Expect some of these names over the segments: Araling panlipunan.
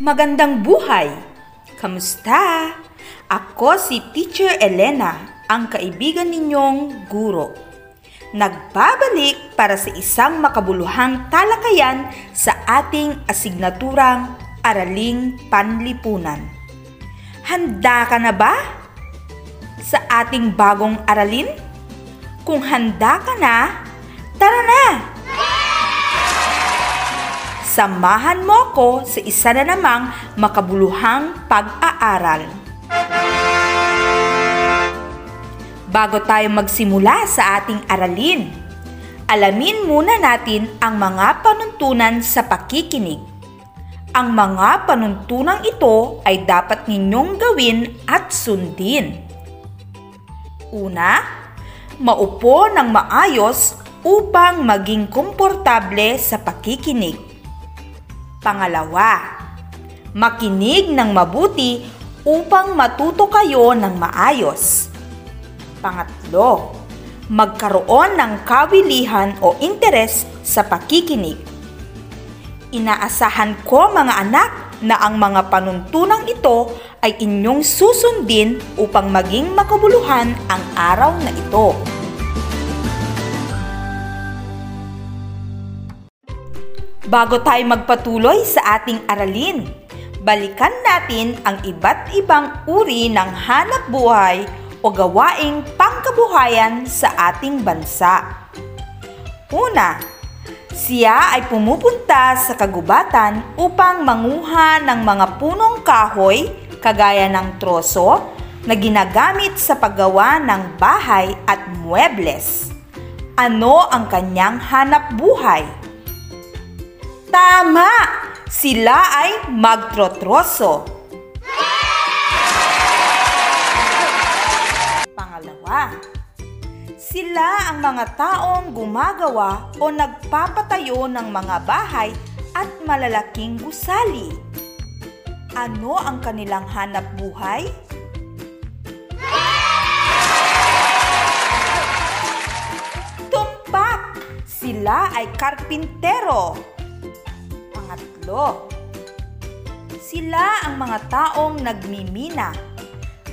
Magandang buhay! Kamusta? Ako si Teacher Elena, ang kaibigan ninyong guro. Nagbabalik para sa isang makabuluhang talakayan sa ating asignaturang Araling Panlipunan. Handa ka na ba sa ating bagong aralin? Kung handa ka na, tara na! Samahan mo ko sa isa na namang makabuluhang pag-aaral. Bago tayo magsimula sa ating aralin, alamin muna natin ang mga panuntunan sa pakikinig. Ang mga panuntunang ito ay dapat ninyong gawin at sundin. Una, maupo ng maayos upang maging komportable sa pakikinig. Pangalawa, makinig ng mabuti upang matuto kayo ng maayos. Pangatlo, magkaroon ng kawilihan o interes sa pakikinig. Inaasahan ko mga anak na ang mga panuntunang ito ay inyong susundin upang maging makabuluhan ang araw na ito. Bago tayo magpatuloy sa ating aralin, balikan natin ang iba't ibang uri ng hanapbuhay o gawaing pangkabuhayan sa ating bansa. Una, siya ay pumupunta sa kagubatan upang manguha ng mga punong kahoy kagaya ng troso na ginagamit sa paggawa ng bahay at muebles. Ano ang kanyang hanapbuhay? Tama! Sila ay magtrotroso. Pangalawa, sila ang mga taong gumagawa o nagpapatayo ng mga bahay at malalaking gusali. Ano ang kanilang hanapbuhay? Tumpak! Sila ay karpintero. Sila ang mga taong nagmimina.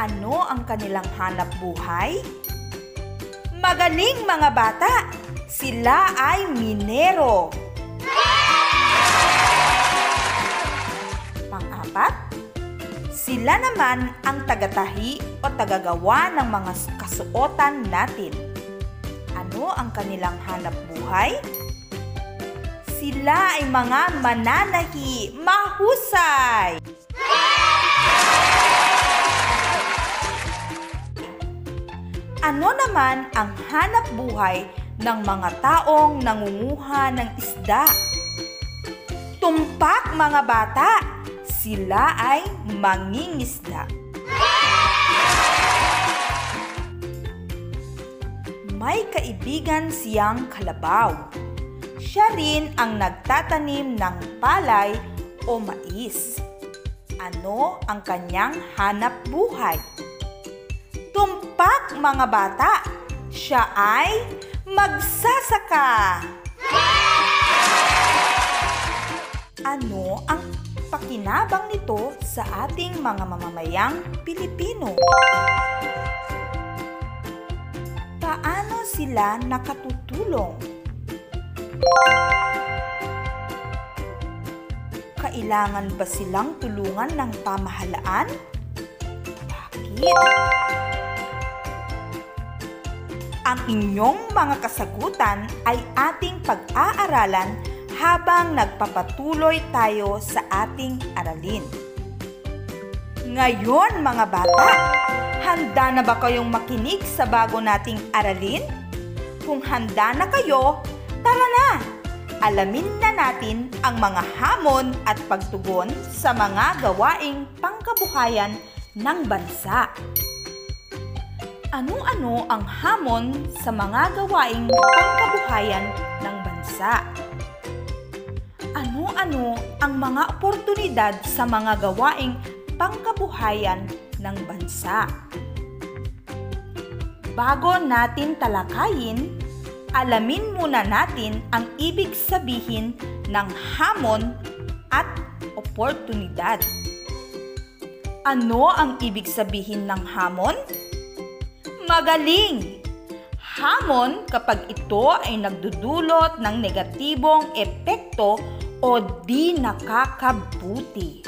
Ano ang kanilang hanapbuhay? Magaling mga bata! Sila ay minero. Pang-apat, sila naman ang tagatahi o tagagawa ng mga kasuotan natin. Ano ang kanilang hanapbuhay? Sila ay mga mananahi, mahusay! Ano naman ang hanapbuhay ng mga taong nangunguha ng isda? Tumpak mga bata! Sila ay mangingisda. May kaibigan siyang kalabaw. Siya rin ang nagtatanim ng palay o mais. Ano ang kanyang hanapbuhay? Tumpak mga bata! Siya ay magsasaka! Ano ang pakinabang nito sa ating mga mamamayang Pilipino? Paano sila nakatutulong? Kailangan ba silang tulungan ng pamahalaan? Bakit? Ang inyong mga kasagutan ay ating pag-aaralan habang nagpapatuloy tayo sa ating aralin. Ngayon mga bata, handa na ba kayong makinig sa bago nating aralin? Kung handa na kayo, tara na! Alamin na natin ang mga hamon at pagtugon sa mga gawaing pangkabuhayan ng bansa. Ano-ano ang hamon sa mga gawaing pangkabuhayan ng bansa? Ano-ano ang mga oportunidad sa mga gawaing pangkabuhayan ng bansa? Bago natin talakayin, alamin muna natin ang ibig sabihin ng hamon at oportunidad. Ano ang ibig sabihin ng hamon? Magaling! Hamon kapag ito ay nagdudulot ng negatibong epekto o di nakakabuti.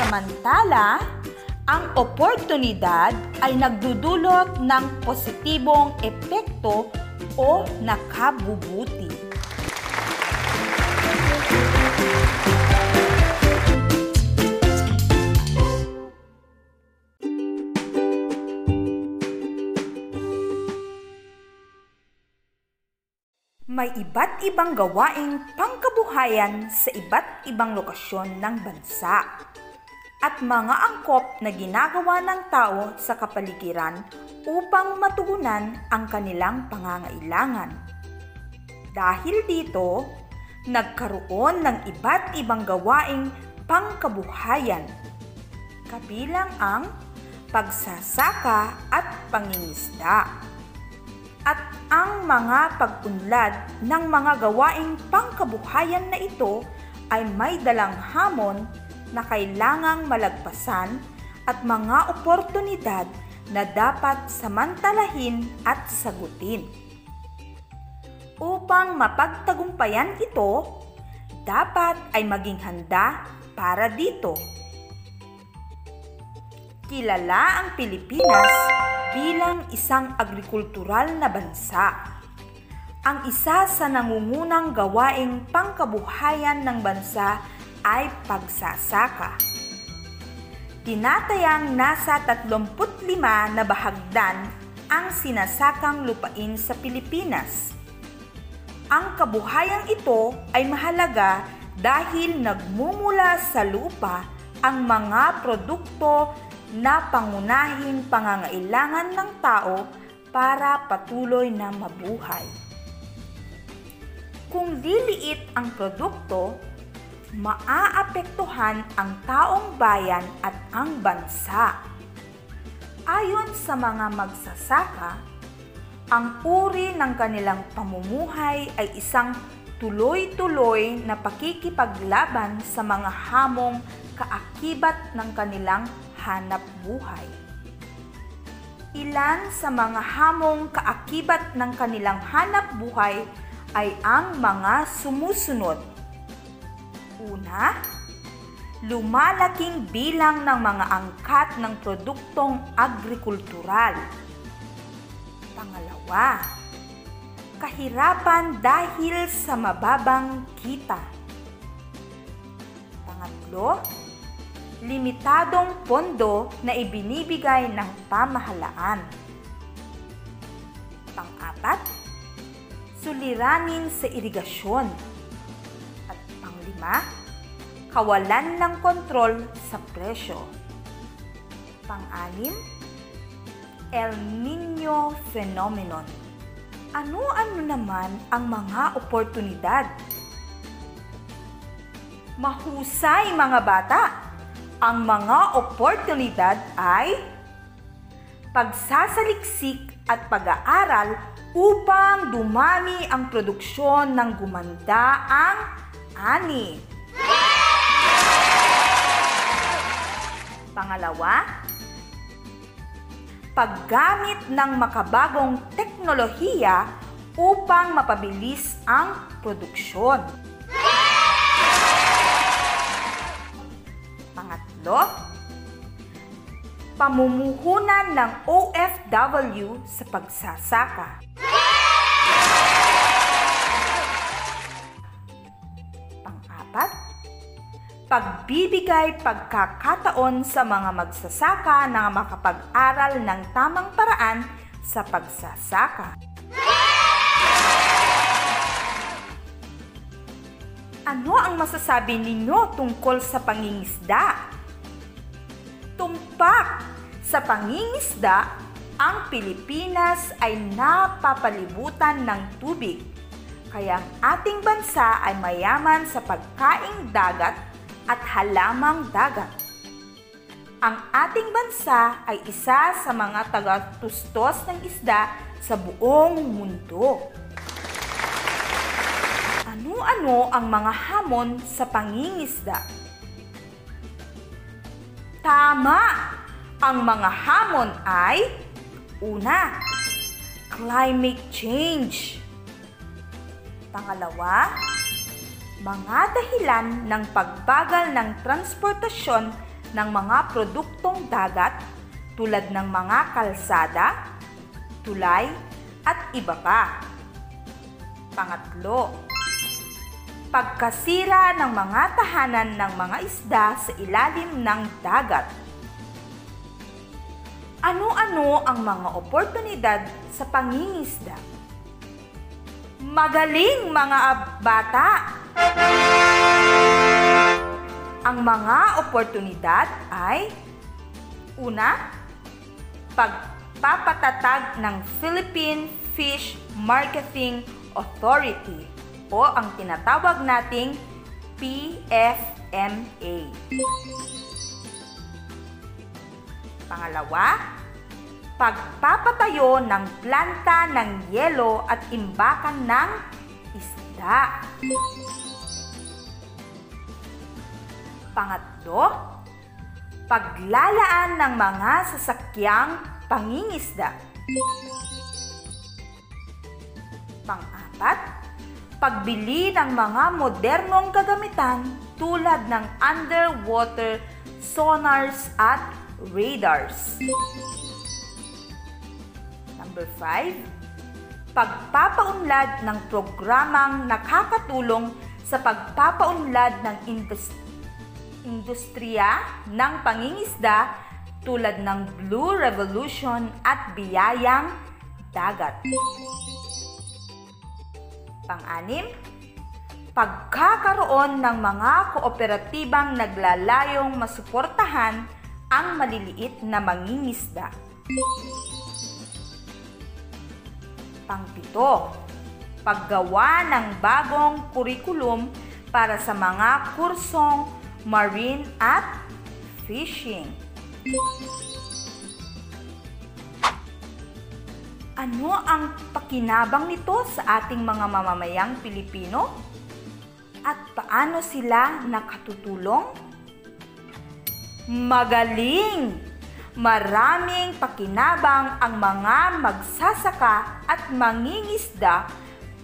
Samantala, ang oportunidad ay nagdudulot ng positibong epekto o nakabubuti. May iba't ibang gawaing pangkabuhayan sa iba't ibang lokasyon ng bansa at mga angkop na ginagawa ng tao sa kapaligiran upang matugunan ang kanilang pangangailangan. Dahil dito, nagkaroon ng iba't ibang gawaing pangkabuhayan, kabilang ang pagsasaka at pangingisda, at ang mga pag-unlad ng mga gawaing pangkabuhayan na ito ay may dalang hamon na kailangang malagpasan at mga oportunidad na dapat samantalahin at sagutin. Upang mapagtagumpayan ito, dapat ay maging handa para dito. Kilala ang Pilipinas bilang isang agrikultural na bansa. Ang isa sa nangungunang gawaing pangkabuhayan ng bansa ay pagsasaka. Tinatayang nasa 35 na bahagdan ang sinasakang lupain sa Pilipinas. Ang kabuhayang ito ay mahalaga dahil nagmumula sa lupa ang mga produkto na pangunahing pangangailangan ng tao para patuloy na mabuhay. Kung liliit ang produkto, maaapektuhan ang taong bayan at ang bansa. Ayon sa mga magsasaka, ang uri ng kanilang pamumuhay ay isang tuloy-tuloy na pakikipaglaban sa mga hamong kaakibat ng kanilang hanap buhay. Ilan sa mga hamong kaakibat ng kanilang hanap buhay ay ang mga sumusunod. Una, lumalaking bilang ng mga angkat ng produktong agrikultural. Pangalawa, kahirapan dahil sa mababang kita. Pangatlo, limitadong pondo na ibinibigay ng pamahalaan. Pang-apat, suliranin sa irigasyon. At pang-lima, kawalan ng kontrol sa presyo. Pang-anim, El Niño phenomenon. Ano-ano naman ang mga oportunidad? Mahusay mga bata! Ang mga oportunidad ay pagsasaliksik at pag-aaral upang dumami ang produksyon ng gumandaang ani. Pangalawa, paggamit ng makabagong teknolohiya upang mapabilis ang produksyon. Pangatlo, pamumuhunan ng OFW sa pagsasaka. Pang-apat, pagbibigay pagkakataon sa mga magsasaka na makapag-aral ng tamang paraan sa pagsasaka. Ano ang masasabi ninyo tungkol sa pangingisda? Tumpak sa pangingisda, ang Pilipinas ay napapalibutan ng tubig, kaya ang ating bansa ay mayaman sa pagkaing dagat at halamang dagat. Ang ating bansa ay isa sa mga tagatustos ng isda sa buong mundo. Ano kung ano ang mga hamon sa pangingisda. Tama! Ang mga hamon ay una, climate change. Pangalawa, mga dahilan ng pagbagal ng transportasyon ng mga produktong dagat tulad ng mga kalsada, tulay, at iba pa. Pangatlo, pagkasira ng mga tahanan ng mga isda sa ilalim ng dagat. Ano-ano ang mga oportunidad sa pangingisda? Magaling mga bata! Ang mga oportunidad ay una, pagpapatatag ng Philippine Fish Marketing Authority o ang tinatawag nating PFMA. Pangalawa, pagpapatayo ng planta ng yelo at imbakan ng isda. Pangatlo, paglalaan ng mga sasakyang pangingisda. Pang-apat, pagbili ng mga modernong kagamitan tulad ng underwater sonars at radars. Number 5, pagpapaunlad ng programang nakakatulong sa pagpapaunlad ng industriya ng pangingisda tulad ng Blue Revolution at Biyayang Dagat. Pang-anim, pagkakaroon ng mga kooperatibang naglalayong masuportahan ang maliliit na mangingisda. Pang-pito, paggawa ng bagong kurikulum para sa mga kursong marine at fishing. Ano ang pakinabang nito sa ating mga mamamayang Pilipino? At paano sila nakatutulong? Magaling! Maraming pakinabang ang mga magsasaka at mangingisda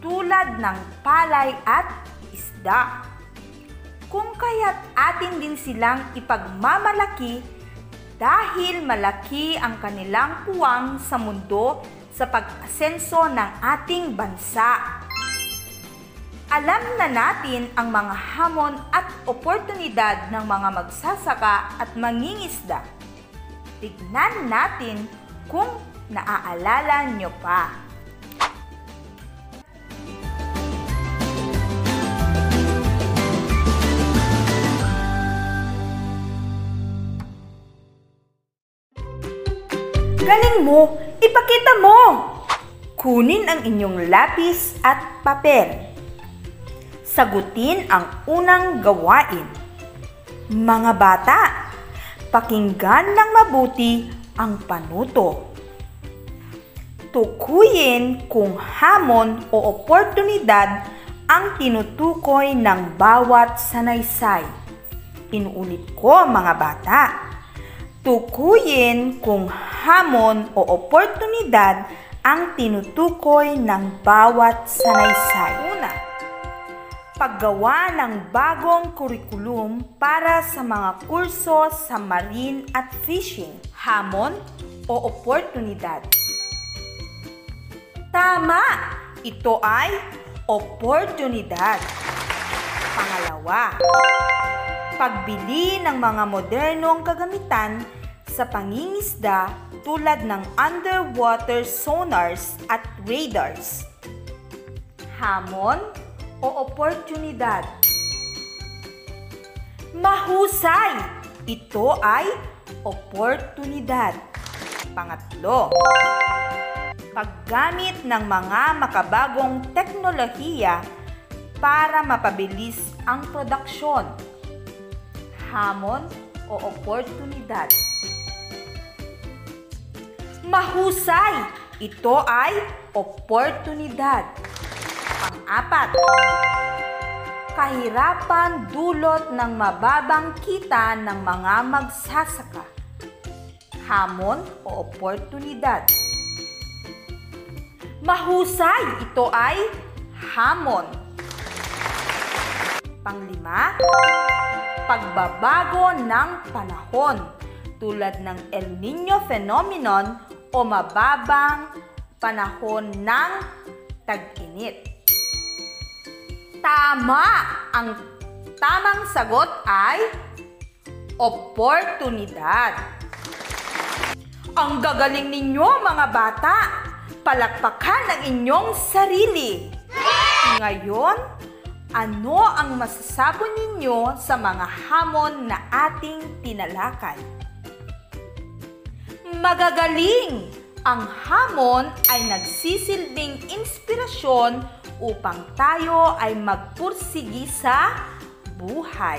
tulad ng palay at isda. Kung kaya't atin din silang ipagmamalaki dahil malaki ang kanilang puwang sa mundo sa pag-asenso ng ating bansa. Alam na natin ang mga hamon at oportunidad ng mga magsasaka at mangingisda. Tignan natin kung naaalala nyo pa. Galing mo! Ipakita mo! Kunin ang inyong lapis at papel. Sagutin ang unang gawain. Mga bata, pakinggan ng mabuti ang panuto. Tukuyin kung hamon o oportunidad ang tinutukoy ng bawat sanaysay. Inuulit ko mga bata. Tukuyin kung hamon o oportunidad ang tinutukoy ng bawat sanaysay. Una, paggawa ng bagong kurikulum para sa mga kurso sa marine at fishing. Hamon o oportunidad? Tama! Ito ay oportunidad. Pangalawa, pagbili ng mga modernong kagamitan sa pangingisda tulad ng underwater sonars at radars. Hamon o oportunidad? Mahusay! Ito ay oportunidad. Pangatlo, paggamit ng mga makabagong teknolohiya para mapabilis ang produksyon. Hamon o oportunidad? Mahusay! Ito ay oportunidad. Pang-apat, kahirapan dulot ng mababang kita ng mga magsasaka. Hamon o oportunidad. Mahusay, ito ay hamon. Panglima, pagbabago ng panahon tulad ng El Niño phenomenon o mababang panahon ng tag-init. Tama! Ang tamang sagot ay oportunidad. Ang gagaling ninyo mga bata! Palakpakan ang inyong sarili! Ngayon, ano ang masasabi ninyo sa mga hamon na ating tinalakay? Magagaling! Ang hamon ay nagsisilbing inspirasyon upang tayo ay magpursigi sa buhay.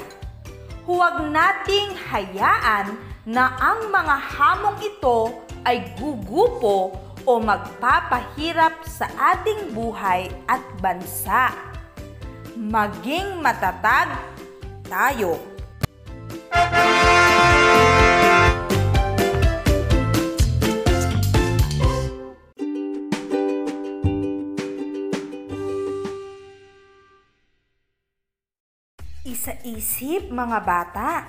Huwag nating hayaan na ang mga hamong ito ay gugupo o magpapahirap sa ating buhay at bansa. Maging matatag tayo! Isaisip mga bata,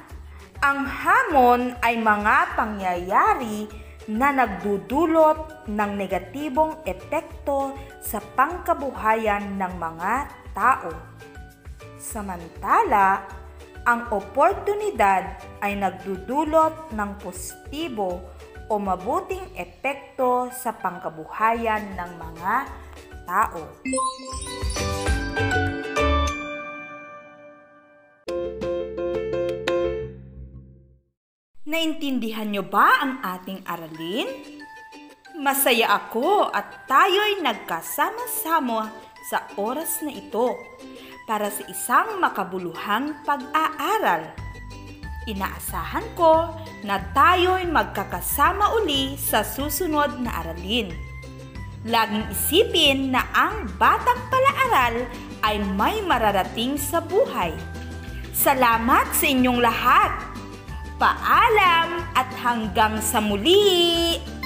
ang hamon ay mga pangyayari na nagdudulot ng negatibong epekto sa pangkabuhayan ng mga tao. Samantala, ang oportunidad ay nagdudulot ng positibo o mabuting epekto sa pangkabuhayan ng mga tao. Naintindihan nyo ba ang ating aralin? Masaya ako at tayo'y nagkasama-sama sa oras na ito para sa isang makabuluhang pag-aaral. Inaasahan ko na tayo'y magkakasama uli sa susunod na aralin. Laging isipin na ang batang palaaral ay may mararating sa buhay. Salamat sa inyong lahat! Paalam at hanggang sa muli!